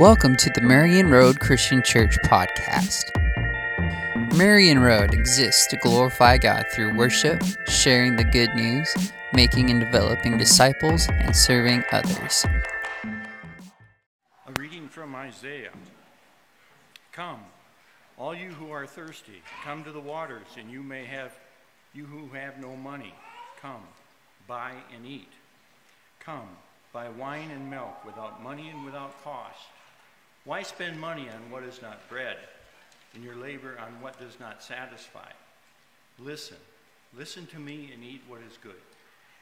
Welcome to the Marion Road Christian Church podcast. Marion Road exists to glorify God through worship, sharing the good news, making and developing disciples, and serving others. A reading from Isaiah. Come, all you who are thirsty, come to the waters, and you who have no money, come, buy and eat. Come, buy wine and milk without money and without cost. Why spend money on what is not bread, and your labor on what does not satisfy? Listen to me and eat what is good,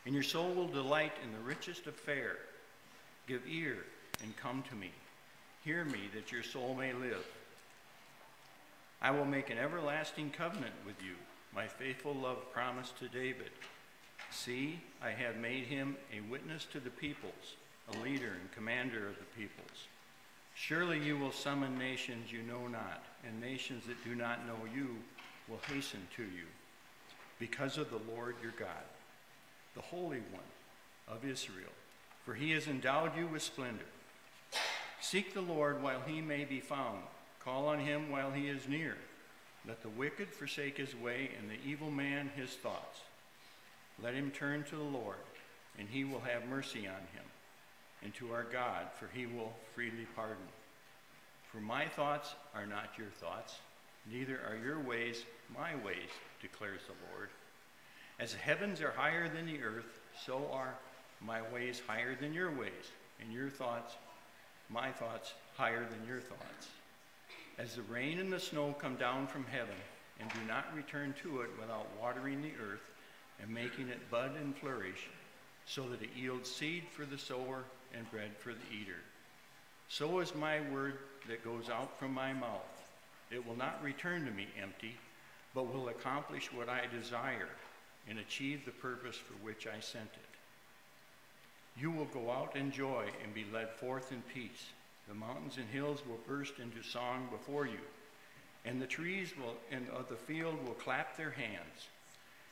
and your soul will delight in the richest of fare. Give ear and come to me. Hear me that your soul may live. I will make an everlasting covenant with you, my faithful love promised to David. See, I have made him a witness to the peoples, a leader and commander of the peoples. Surely you will summon nations you know not, and nations that do not know you will hasten to you, because of the Lord your God, the Holy One of Israel, for he has endowed you with splendor. Seek the Lord while he may be found. Call on him while he is near. Let the wicked forsake his way, and the evil man his thoughts. Let him turn to the Lord, and he will have mercy on him, and to our God, for he will freely pardon. For my thoughts are not your thoughts, neither are your ways my ways, declares the Lord. As the heavens are higher than the earth, so are my ways higher than your ways, and your thoughts, my thoughts, higher than your thoughts. As the rain and the snow come down from heaven, and do not return to it without watering the earth, and making it bud and flourish, so that it yields seed for the sower and bread for the eater. So is my word that goes out from my mouth. It will not return to me empty, but will accomplish what I desire and achieve the purpose for which I sent it. You will go out in joy and be led forth in peace. The mountains and hills will burst into song before you, and the trees of the field will clap their hands.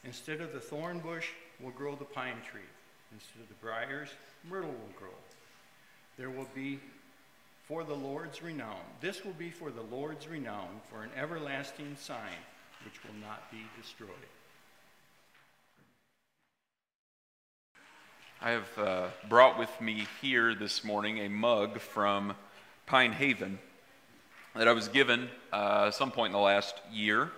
Instead of the thorn bush will grow the pine tree. Instead of the briars, myrtle will grow. This will be for the Lord's renown, for an everlasting sign which will not be destroyed. I have brought with me here this morning a mug from Pine Haven that I was given at some point in the last year.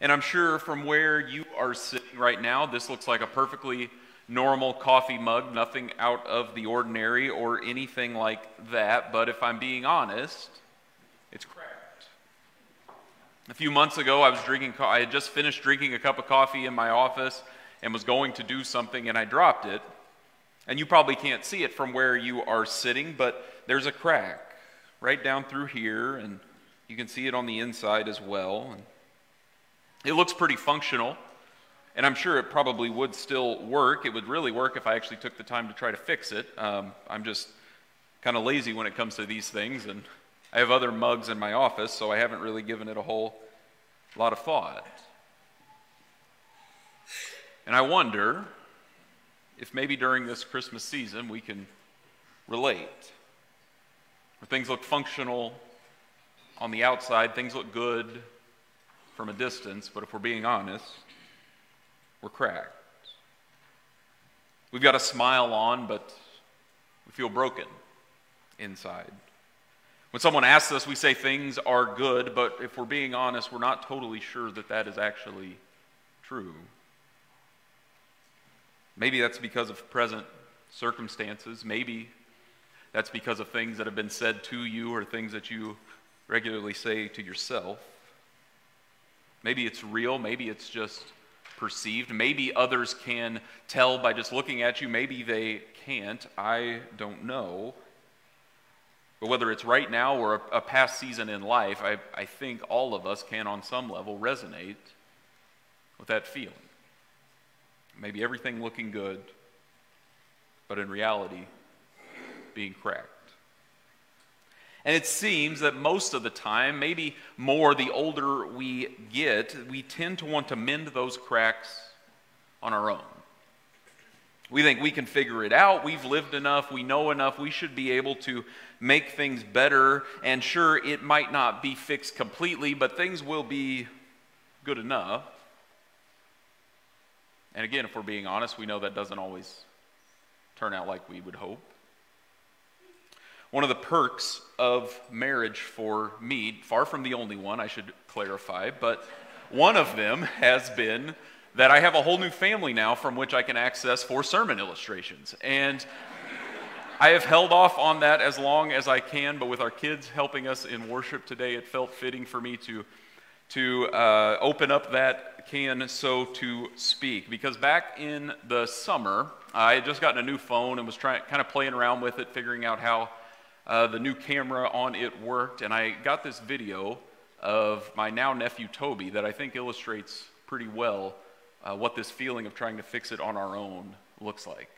And I'm sure from where you are sitting right now, this looks like a perfectly normal coffee mug, nothing out of the ordinary or anything like that. But if I'm being honest, it's cracked. A few months ago, I had just finished drinking a cup of coffee in my office and was going to do something, and I dropped it. And you probably can't see it from where you are sitting, but there's a crack right down through here, and you can see it on the inside as well. It looks pretty functional, and I'm sure it probably would still work. It would really work if I actually took the time to try to fix it. I'm just kind of lazy when it comes to these things, and I have other mugs in my office, so I haven't really given it a whole lot of thought. And I wonder if maybe during this Christmas season we can relate. Where things look functional on the outside, things look good from a distance, but if we're being honest, we're cracked. We've got a smile on, but we feel broken inside. When someone asks us, we say things are good, but if we're being honest, we're not totally sure that is actually true. Maybe that's because of present circumstances. Maybe that's because of things that have been said to you or things that you regularly say to yourself. Maybe it's real, maybe it's just perceived, maybe others can tell by just looking at you, maybe they can't, I don't know. But whether it's right now or a past season in life, I think all of us can on some level resonate with that feeling. Maybe everything looking good, but in reality, being cracked. And it seems that most of the time, maybe more the older we get, we tend to want to mend those cracks on our own. We think we can figure it out, we've lived enough, we know enough, we should be able to make things better. And sure, it might not be fixed completely, but things will be good enough. And again, if we're being honest, we know that doesn't always turn out like we would hope. One of the perks of marriage for me, far from the only one, I should clarify, but one of them has been that I have a whole new family now from which I can access for sermon illustrations. And I have held off on that as long as I can, but with our kids helping us in worship today, it felt fitting for me to open up that can, so to speak. Because back in the summer, I had just gotten a new phone and was kind of playing around with it, figuring out how the new camera on it worked. And I got this video of my now nephew Toby that I think illustrates pretty well what this feeling of trying to fix it on our own looks like.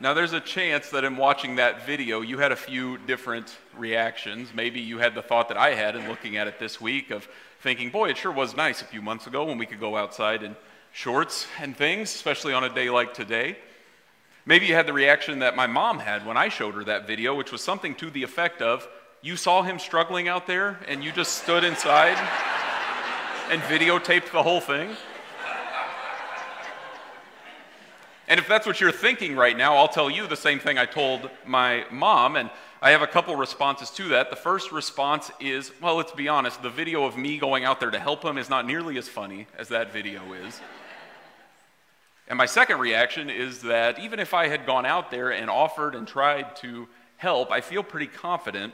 Now, there's a chance that in watching that video, you had a few different reactions. Maybe you had the thought that I had in looking at it this week of thinking, boy, it sure was nice a few months ago when we could go outside in shorts and things, especially on a day like today. Maybe you had the reaction that my mom had when I showed her that video, which was something to the effect of, you saw him struggling out there and you just stood inside and videotaped the whole thing. And if that's what you're thinking right now, I'll tell you the same thing I told my mom, and I have a couple responses to that. The first response is, well, let's be honest, the video of me going out there to help him is not nearly as funny as that video is. And my second reaction is that even if I had gone out there and offered and tried to help, I feel pretty confident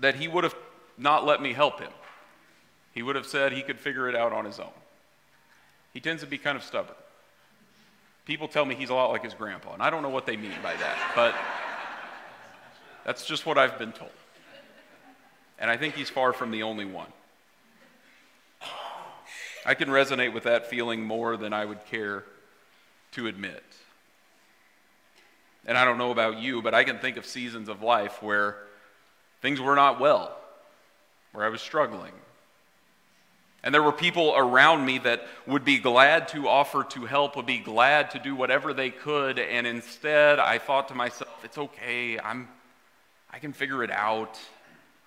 that he would have not let me help him. He would have said he could figure it out on his own. He tends to be kind of stubborn. People tell me he's a lot like his grandpa, and I don't know what they mean by that, but that's just what I've been told. And I think he's far from the only one. I can resonate with that feeling more than I would care to admit. And I don't know about you, but I can think of seasons of life where things were not well, where I was struggling. And there were people around me that would be glad to offer to help, would be glad to do whatever they could, and instead I thought to myself, it's okay, I can figure it out.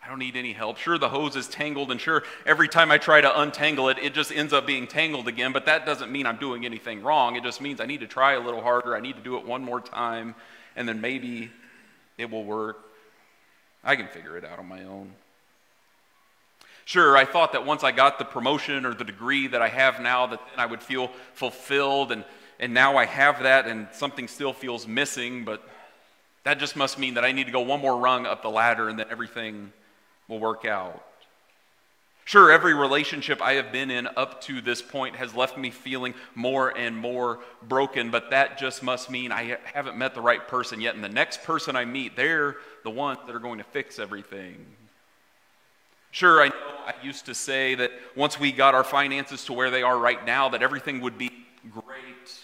I don't need any help. Sure, the hose is tangled, and sure, every time I try to untangle it, it just ends up being tangled again, but that doesn't mean I'm doing anything wrong. It just means I need to try a little harder, I need to do it one more time, and then maybe it will work. I can figure it out on my own. Sure, I thought that once I got the promotion or the degree that I have now, that then I would feel fulfilled, and now I have that, and something still feels missing, but that just must mean that I need to go one more rung up the ladder and that everything will work out. Sure, every relationship I have been in up to this point has left me feeling more and more broken, but that just must mean I haven't met the right person yet, and the next person I meet, they're the ones that are going to fix everything. Sure, I know I used to say that once we got our finances to where they are right now, that everything would be great.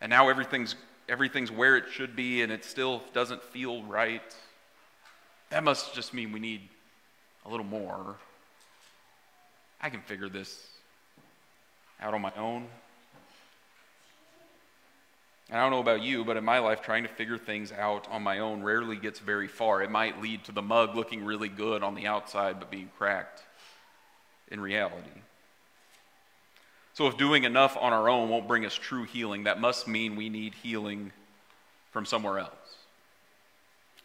And now everything's where it should be, and it still doesn't feel right. That must just mean we need a little more. I can figure this out on my own. And I don't know about you, but in my life, trying to figure things out on my own rarely gets very far. It might lead to the mug looking really good on the outside, but being cracked in reality. So if doing enough on our own won't bring us true healing, that must mean we need healing from somewhere else.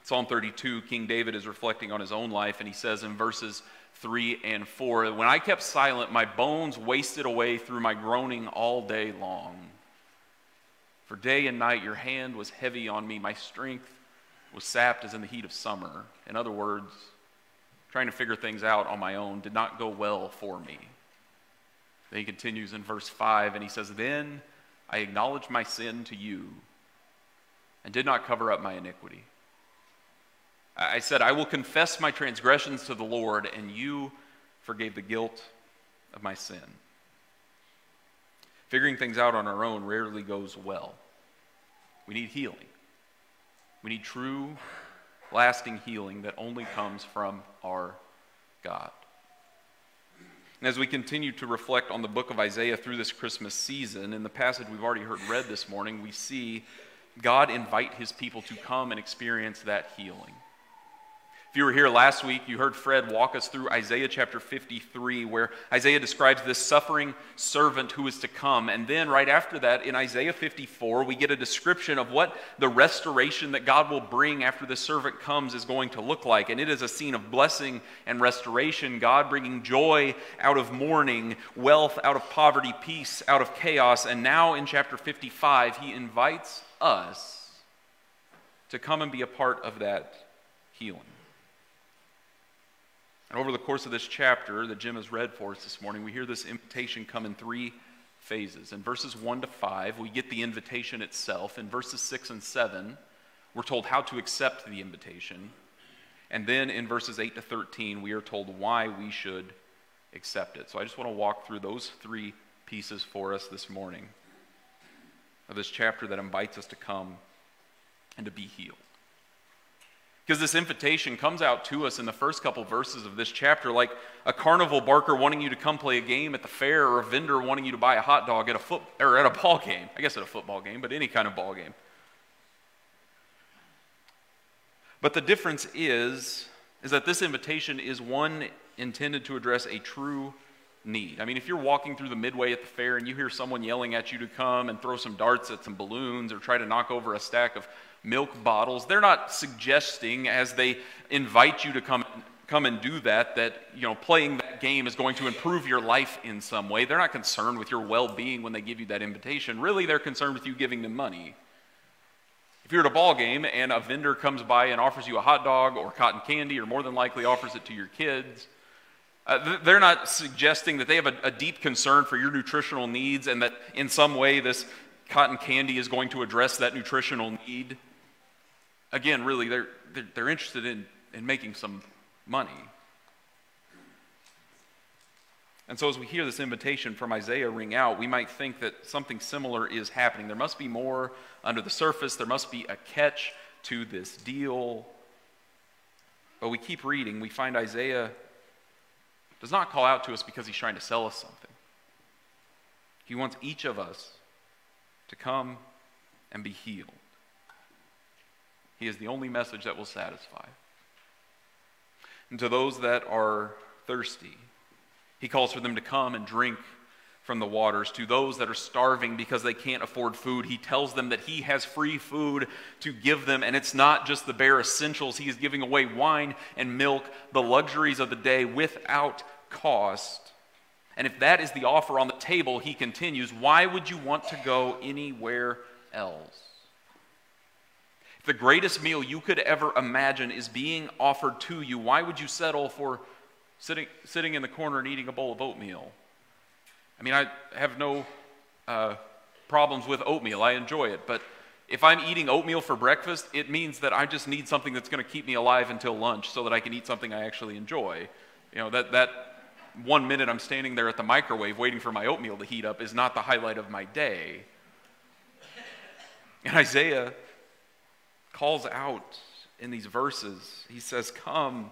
Psalm 32, King David is reflecting on his own life, and he says in verses 3 and 4, "When I kept silent, my bones wasted away through my groaning all day long. For day and night your hand was heavy on me. My strength was sapped as in the heat of summer." In other words, trying to figure things out on my own did not go well for me. Then he continues in verse 5, and he says, "Then I acknowledged my sin to you and did not cover up my iniquity. I said, I will confess my transgressions to the Lord, and you forgave the guilt of my sin." Figuring things out on our own rarely goes well. We need healing. We need true, lasting healing that only comes from our God. And as we continue to reflect on the book of Isaiah through this Christmas season, in the passage we've already heard read this morning, we see God invite his people to come and experience that healing. If you were here last week, you heard Fred walk us through Isaiah chapter 53, where Isaiah describes this suffering servant who is to come. And then right after that, in Isaiah 54, we get a description of what the restoration that God will bring after the servant comes is going to look like. And it is a scene of blessing and restoration, God bringing joy out of mourning, wealth out of poverty, peace out of chaos. And now in chapter 55, he invites us to come and be a part of that healing. And over the course of this chapter that Jim has read for us this morning, we hear this invitation come in three phases. In verses 1 to 5, we get the invitation itself. In verses 6 and 7, we're told how to accept the invitation. And then in verses 8 to 13, we are told why we should accept it. So I just want to walk through those three pieces for us this morning of this chapter that invites us to come and to be healed. Because this invitation comes out to us in the first couple verses of this chapter like a carnival barker wanting you to come play a game at the fair, or a vendor wanting you to buy a hot dog at a ball game. I guess at a football game, but any kind of ball game. But the difference is that this invitation is one intended to address a true need. I mean, if you're walking through the midway at the fair and you hear someone yelling at you to come and throw some darts at some balloons or try to knock over a stack of milk bottles, they're not suggesting as they invite you to come and do that you know, playing that game is going to improve your life in some way. They're not concerned with your well-being when they give you that invitation. Really, they're concerned with you giving them money. If you're at a ball game and a vendor comes by and offers you a hot dog or cotton candy, or more than likely offers it to your kids, they're not suggesting that they have a deep concern for your nutritional needs and that in some way this cotton candy is going to address that nutritional need. Again, really, they're interested in making some money. And so as we hear this invitation from Isaiah ring out, we might think that something similar is happening. There must be more under the surface. There must be a catch to this deal. But we keep reading. We find Isaiah does not call out to us because he's trying to sell us something. He wants each of us to come and be healed. He is the only message that will satisfy. And to those that are thirsty, he calls for them to come and drink from the waters. To those that are starving because they can't afford food, he tells them that he has free food to give them, and it's not just the bare essentials. He is giving away wine and milk, the luxuries of the day, without cost. And if that is the offer on the table, he continues, why would you want to go anywhere else? The greatest meal you could ever imagine is being offered to you. Why would you settle for sitting in the corner and eating a bowl of oatmeal? I mean, I have no problems with oatmeal. I enjoy it. But if I'm eating oatmeal for breakfast, it means that I just need something that's going to keep me alive until lunch so that I can eat something I actually enjoy. You know, that 1 minute I'm standing there at the microwave waiting for my oatmeal to heat up is not the highlight of my day. And Isaiah calls out in these verses. He says, come,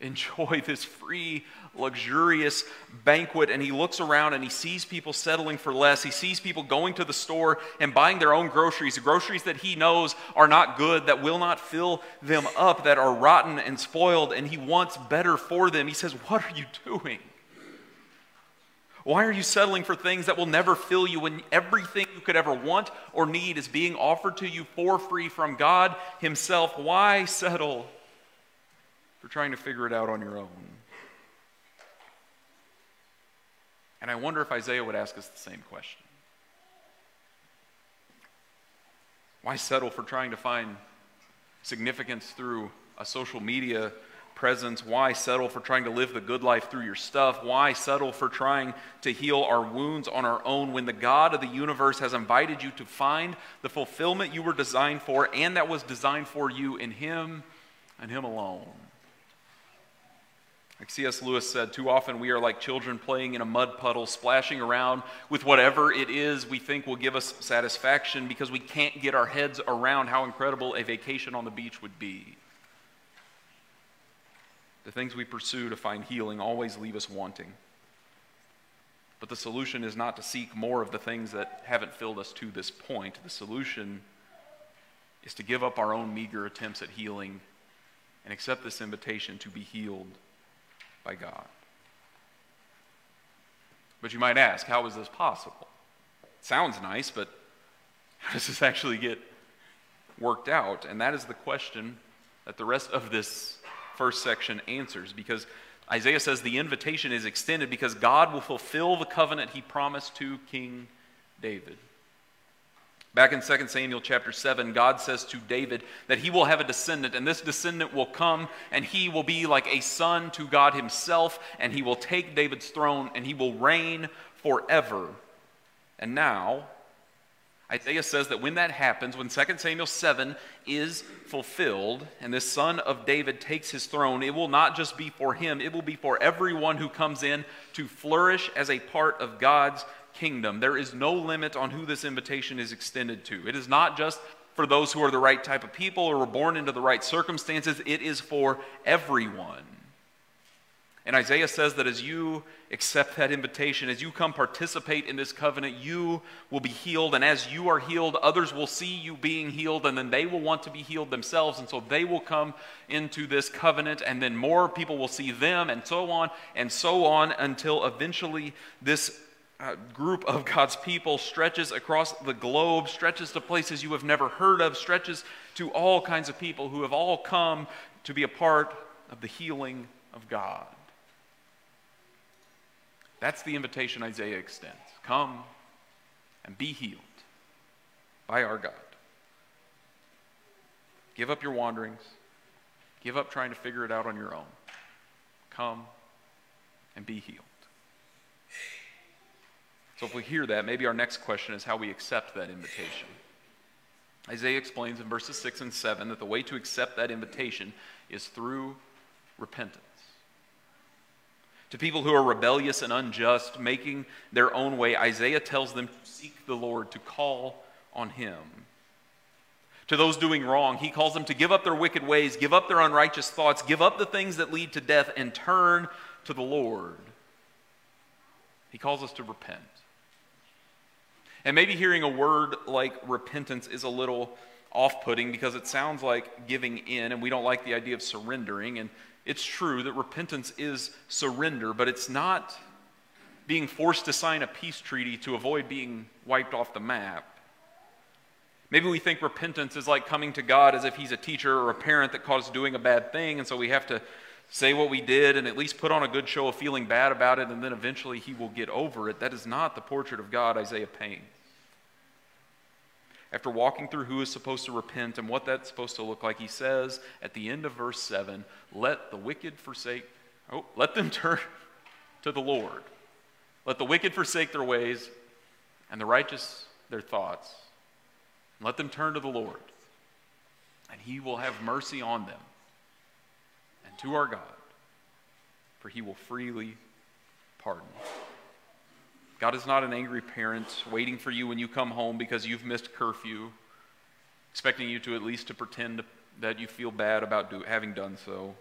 enjoy this free, luxurious banquet. And he looks around and he sees people settling for less. He sees people going to the store and buying their own groceries, the groceries that he knows are not good, that will not fill them up, that are rotten and spoiled, and he wants better for them. He says, what are you doing? Why are you settling for things that will never fill you when everything you could ever want or need is being offered to you for free from God himself? Why settle for trying to figure it out on your own? And I wonder if Isaiah would ask us the same question. Why settle for trying to find significance through a social media presence? Why settle for trying to live the good life through your stuff? Why settle for trying to heal our wounds on our own when the God of the universe has invited you to find the fulfillment you were designed for and that was designed for you in him and him alone? Like C.S. Lewis said, too often we are like children playing in a mud puddle, splashing around with whatever it is we think will give us satisfaction because we can't get our heads around how incredible a vacation on the beach would be. The things we pursue to find healing always leave us wanting. But the solution is not to seek more of the things that haven't filled us to this point. The solution is to give up our own meager attempts at healing and accept this invitation to be healed by God. But you might ask, how is this possible? It sounds nice, but how does this actually get worked out? And that is the question that the rest of this first section answers, because Isaiah says the invitation is extended because God will fulfill the covenant he promised to King David. Back in 2 Samuel chapter 7, God says to David that he will have a descendant, and this descendant will come, and he will be like a son to God himself, and he will take David's throne, and he will reign forever. And now, Isaiah says that when that happens, when 2 Samuel 7 is fulfilled, and this son of David takes his throne, it will not just be for him, it will be for everyone who comes in to flourish as a part of God's kingdom. There is no limit on who this invitation is extended to. It is not just for those who are the right type of people or were born into the right circumstances. It is for everyone. And Isaiah says that as you accept that invitation, as you come participate in this covenant, you will be healed. And as you are healed, others will see you being healed, and then they will want to be healed themselves. And so they will come into this covenant, and then more people will see them, and so on, until eventually this group of God's people stretches across the globe, stretches to places you have never heard of, stretches to all kinds of people who have all come to be a part of the healing of God. That's the invitation Isaiah extends. Come and be healed by our God. Give up your wanderings. Give up trying to figure it out on your own. Come and be healed. So if we hear that, maybe our next question is how we accept that invitation. Isaiah explains in verses 6 and 7 that the way to accept that invitation is through repentance. To people who are rebellious and unjust, making their own way, Isaiah tells them to seek the Lord, to call on him. To those doing wrong, he calls them to give up their wicked ways, give up their unrighteous thoughts, give up the things that lead to death, and turn to the Lord. He calls us to repent. And maybe hearing a word like repentance is a little off-putting because it sounds like giving in, and we don't like the idea of surrendering. And it's true that repentance is surrender, but it's not being forced to sign a peace treaty to avoid being wiped off the map. Maybe we think repentance is like coming to God as if he's a teacher or a parent that caught us doing a bad thing, and so we have to say what we did and at least put on a good show of feeling bad about it, and then eventually he will get over it. That is not the portrait of God Isaiah paints. After walking through who is supposed to repent and what that's supposed to look like, he says at the end of verse 7, let them turn to the Lord. Let the wicked forsake their ways and the righteous their thoughts. Let them turn to the Lord, and he will have mercy on them. And to our God, for he will freely pardon. God is not an angry parent waiting for you when you come home because you've missed curfew, expecting you to at least to pretend that you feel bad about having done so.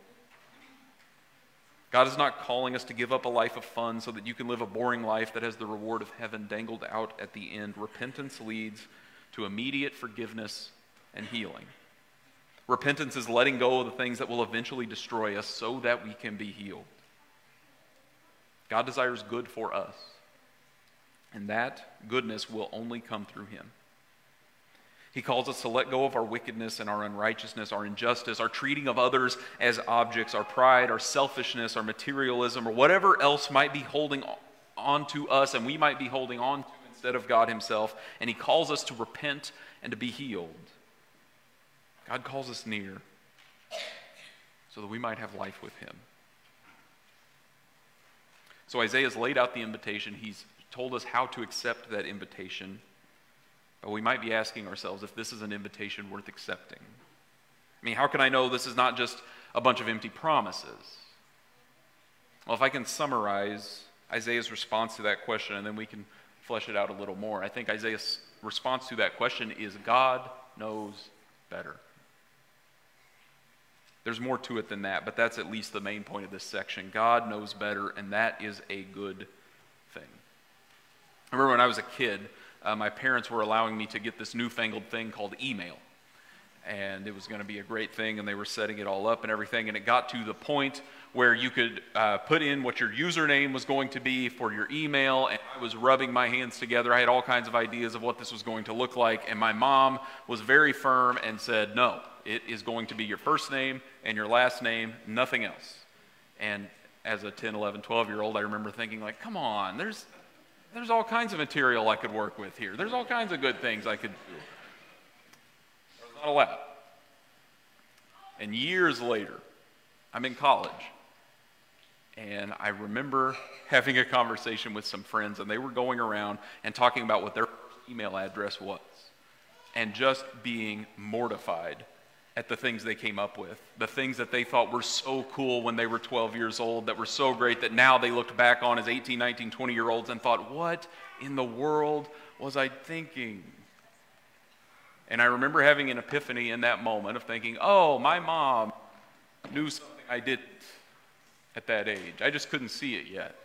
God is not calling us to give up a life of fun so that you can live a boring life that has the reward of heaven dangled out at the end. Repentance leads to immediate forgiveness and healing. Repentance is letting go of the things that will eventually destroy us so that we can be healed. God desires good for us, and that goodness will only come through him. He calls us to let go of our wickedness and our unrighteousness, our injustice, our treating of others as objects, our pride, our selfishness, our materialism, or whatever else might be holding on to us and we might be holding on to instead of God himself. And he calls us to repent and to be healed. God calls us near so that we might have life with him. So Isaiah's laid out the invitation. He's told us how to accept that invitation. But we might be asking ourselves if this is an invitation worth accepting. I mean, how can I know this is not just a bunch of empty promises? Well, if I can summarize Isaiah's response to that question, and then we can flesh it out a little more. I think Isaiah's response to that question is God knows better. There's more to it than that, but that's at least the main point of this section. God knows better, and that is a good thing. I remember when I was a kid, my parents were allowing me to get this newfangled thing called email. And it was going to be a great thing, and they were setting it all up and everything. And it got to the point where you could put in what your username was going to be for your email. And I was rubbing my hands together. I had all kinds of ideas of what this was going to look like. And my mom was very firm and said, no, it is going to be your first name and your last name, nothing else. And as a 10, 11, 12-year-old, I remember thinking, like, come on, there's all kinds of material I could work with here. There's all kinds of good things I could do. Not allowed. And years later, I'm in college, and I remember having a conversation with some friends, and they were going around and talking about what their email address was, and just being mortified at the things they came up with, the things that they thought were so cool when they were 12 years old, that were so great that now they looked back on as 18, 19, 20-year-olds and thought, what in the world was I thinking? And I remember having an epiphany in that moment of thinking, oh, my mom knew something I didn't at that age. I just couldn't see it yet.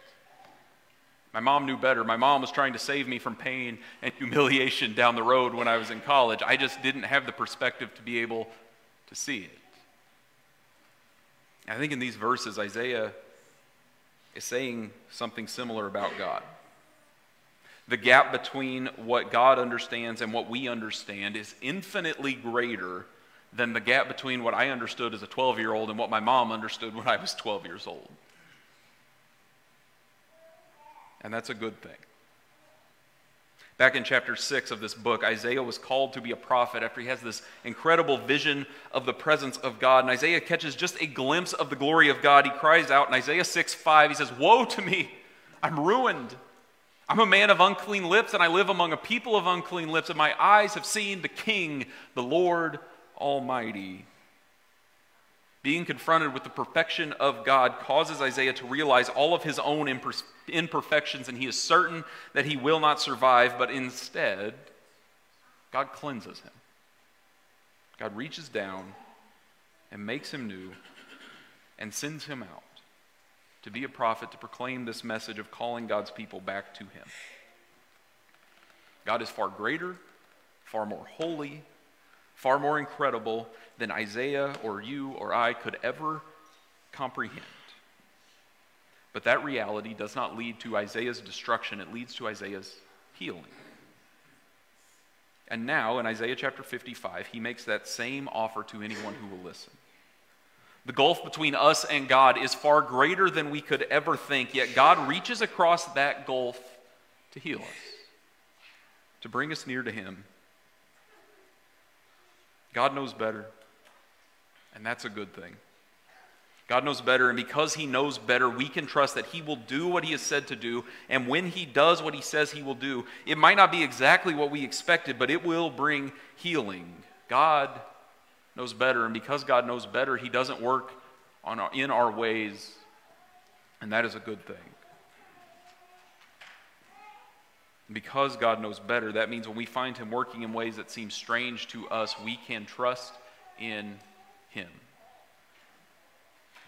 My mom knew better. My mom was trying to save me from pain and humiliation down the road when I was in college. I just didn't have the perspective to be able to see it. I think in these verses, Isaiah is saying something similar about God. The gap between what God understands and what we understand is infinitely greater than the gap between what I understood as a 12-year-old and what my mom understood when I was 12 years old. And that's a good thing. Back in chapter 6 of this book, Isaiah was called to be a prophet after he has this incredible vision of the presence of God. And Isaiah catches just a glimpse of the glory of God. He cries out in Isaiah 6:5, he says, "Woe to me! I'm ruined. I'm a man of unclean lips, and I live among a people of unclean lips, and my eyes have seen the King, the Lord Almighty." Being confronted with the perfection of God causes Isaiah to realize all of his own imperfections, and he is certain that he will not survive, but instead, God cleanses him. God reaches down and makes him new and sends him out to be a prophet, to proclaim this message of calling God's people back to him. God is far greater, far more holy, far more incredible than Isaiah or you or I could ever comprehend. But that reality does not lead to Isaiah's destruction, it leads to Isaiah's healing. And now, in Isaiah chapter 55, he makes that same offer to anyone who will listen. The gulf between us and God is far greater than we could ever think, yet God reaches across that gulf to heal us, to bring us near to him. God knows better, and that's a good thing. God knows better, and because he knows better, we can trust that he will do what he has said to do, and when he does what he says he will do, it might not be exactly what we expected, but it will bring healing. God knows better, and because God knows better, he doesn't work in our ways, and that is a good thing. And because God knows better, that means when we find him working in ways that seem strange to us, we can trust in him.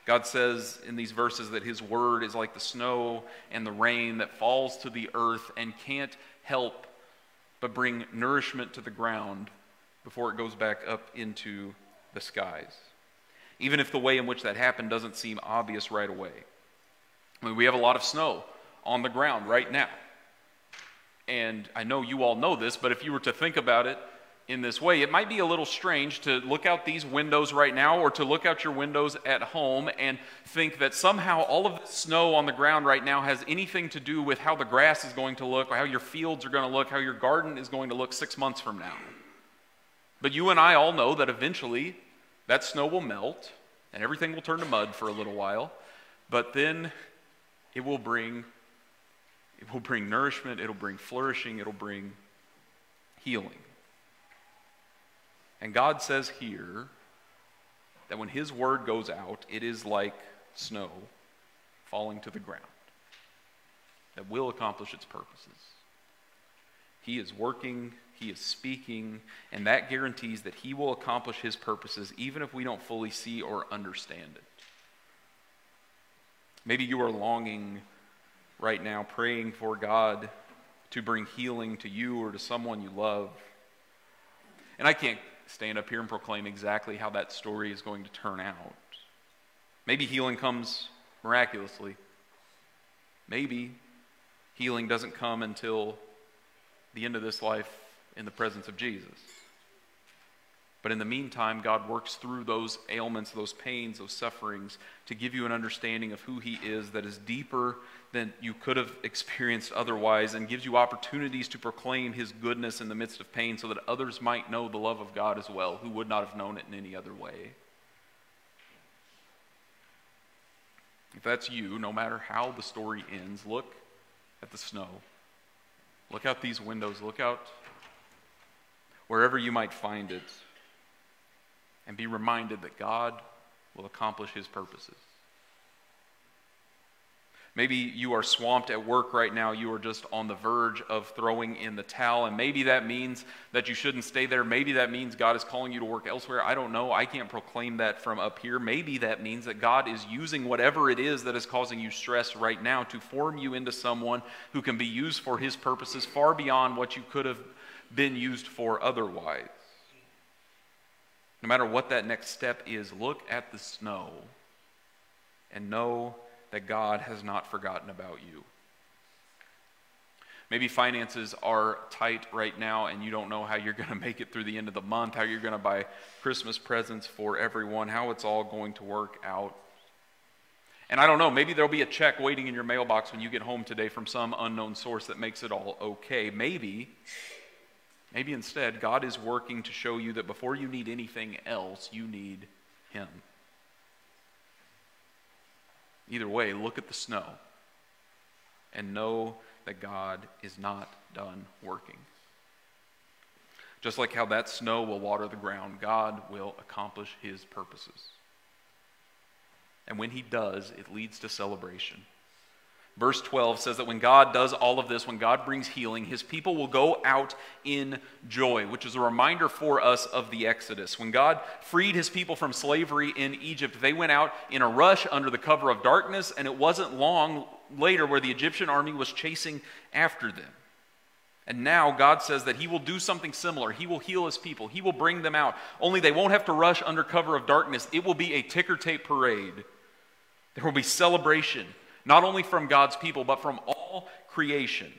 God says in these verses that his word is like the snow and the rain that falls to the earth and can't help but bring nourishment to the ground before it goes back up into the skies, even if the way in which that happened doesn't seem obvious right away. I mean, we have a lot of snow on the ground right now. And I know you all know this, but if you were to think about it in this way, it might be a little strange to look out these windows right now or to look out your windows at home and think that somehow all of the snow on the ground right now has anything to do with how the grass is going to look, or how your fields are going to look, how your garden is going to look 6 months from now. But you and I all know that eventually that snow will melt and everything will turn to mud for a little while, but then it will bring nourishment, it'll bring flourishing, it'll bring healing. And God says here that when his word goes out, it is like snow falling to the ground that will accomplish its purposes. He is working, he is speaking, and that guarantees that he will accomplish his purposes even if we don't fully see or understand it. Maybe you are longing right now, praying for God to bring healing to you or to someone you love. And I can't stand up here and proclaim exactly how that story is going to turn out. Maybe healing comes miraculously. Maybe healing doesn't come until the end of this life in the presence of Jesus. But in the meantime, God works through those ailments, those pains, those sufferings to give you an understanding of who He is that is deeper than you could have experienced otherwise, and gives you opportunities to proclaim His goodness in the midst of pain so that others might know the love of God as well, who would not have known it in any other way. If that's you, no matter how the story ends, look at the snow. Look out these windows. Look out wherever you might find it. And be reminded that God will accomplish His purposes. Maybe you are swamped at work right now. You are just on the verge of throwing in the towel. And maybe that means that you shouldn't stay there. Maybe that means God is calling you to work elsewhere. I don't know. I can't proclaim that from up here. Maybe that means that God is using whatever it is that is causing you stress right now to form you into someone who can be used for His purposes far beyond what you could have been used for otherwise. No matter what that next step is, look at the snow and know that God has not forgotten about you. Maybe finances are tight right now and you don't know how you're going to make it through the end of the month, how you're going to buy Christmas presents for everyone, how it's all going to work out. And I don't know, maybe there'll be a check waiting in your mailbox when you get home today from some unknown source that makes it all okay. Maybe instead, God is working to show you that before you need anything else, you need Him. Either way, look at the snow and know that God is not done working. Just like how that snow will water the ground, God will accomplish His purposes. And when He does, it leads to celebration. Verse 12 says that when God does all of this, when God brings healing, His people will go out in joy, which is a reminder for us of the Exodus. When God freed His people from slavery in Egypt, they went out in a rush under the cover of darkness, and it wasn't long later where the Egyptian army was chasing after them. And now God says that He will do something similar. He will heal His people. He will bring them out. Only they won't have to rush under cover of darkness. It will be a ticker tape parade. There will be celebration. Not only from God's people, but from all creation.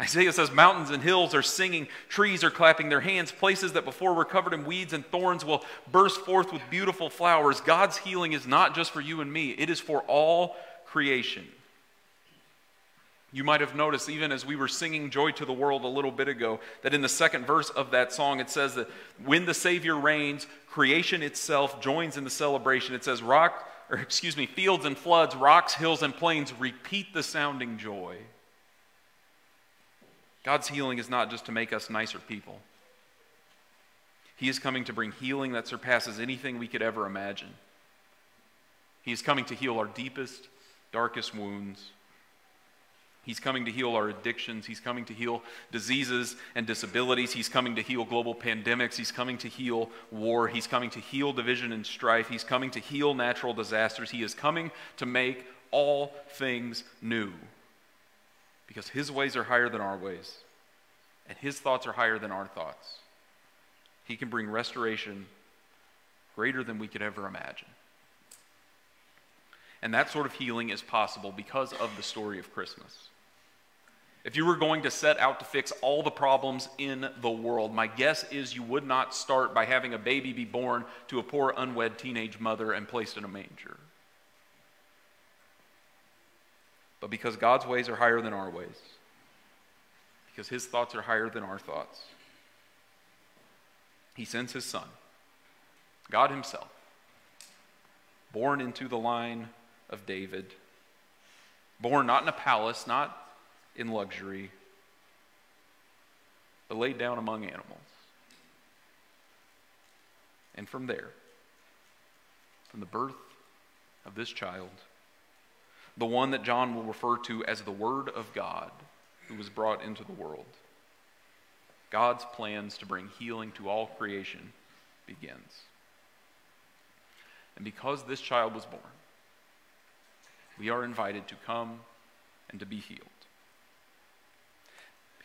Isaiah says mountains and hills are singing, trees are clapping their hands, places that before were covered in weeds and thorns will burst forth with beautiful flowers. God's healing is not just for you and me, it is for all creation. You might have noticed, even as we were singing Joy to the World a little bit ago, that in the second verse of that song it says that when the Savior reigns, creation itself joins in the celebration. It says, fields and floods, rocks, hills, and plains repeat the sounding joy. God's healing is not just to make us nicer people. He is coming to bring healing that surpasses anything we could ever imagine. He is coming to heal our deepest, darkest wounds. He's coming to heal our addictions. He's coming to heal diseases and disabilities. He's coming to heal global pandemics. He's coming to heal war. He's coming to heal division and strife. He's coming to heal natural disasters. He is coming to make all things new. Because His ways are higher than our ways, and His thoughts are higher than our thoughts. He can bring restoration greater than we could ever imagine. And that sort of healing is possible because of the story of Christmas. If you were going to set out to fix all the problems in the world, my guess is you would not start by having a baby be born to a poor, unwed teenage mother and placed in a manger. But because God's ways are higher than our ways, because His thoughts are higher than our thoughts, He sends His Son, God Himself, born into the line of David, born not in a palace, not in luxury, but laid down among animals. And from there, from the birth of this child, the one that John will refer to as the Word of God, who was brought into the world, God's plans to bring healing to all creation begins. And because this child was born, we are invited to come and to be healed.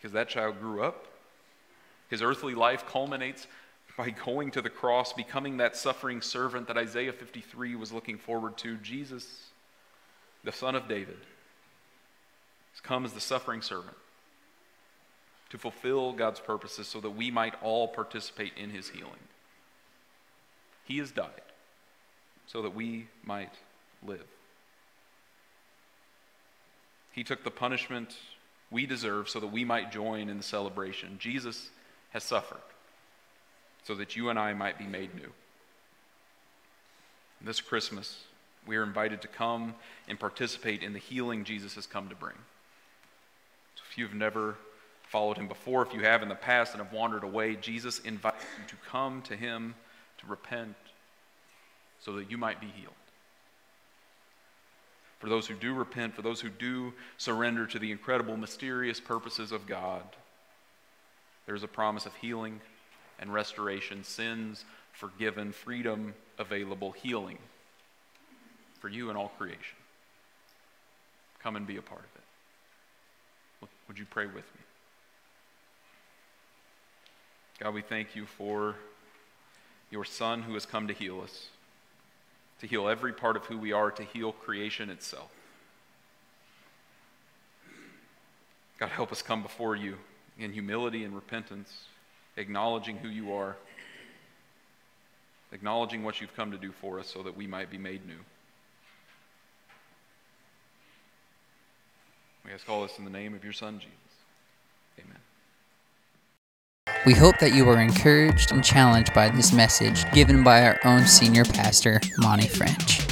because that child grew up. His earthly life culminates by going to the cross, becoming that suffering servant that Isaiah 53 was looking forward to. Jesus, the Son of David, has come as the suffering servant to fulfill God's purposes so that we might all participate in his healing. He has died so that we might live. He took the punishment we deserve so that we might join in the celebration. Jesus has suffered so that you and I might be made new. This Christmas, we are invited to come and participate in the healing Jesus has come to bring. So if you've never followed him before, if you have in the past and have wandered away, Jesus invites you to come to him, to repent, so that you might be healed. For those who do repent, for those who do surrender to the incredible, mysterious purposes of God, there's a promise of healing and restoration, sins forgiven, freedom available, healing for you and all creation. Come and be a part of it. Would you pray with me? God, we thank you for your Son who has come to heal us, to heal every part of who we are, to heal creation itself. God, help us come before you in humility and repentance, acknowledging who you are, acknowledging what you've come to do for us so that we might be made new. We ask all this in the name of your Son, Jesus. Amen. We hope that you were encouraged and challenged by this message given by our own senior pastor, Monty French.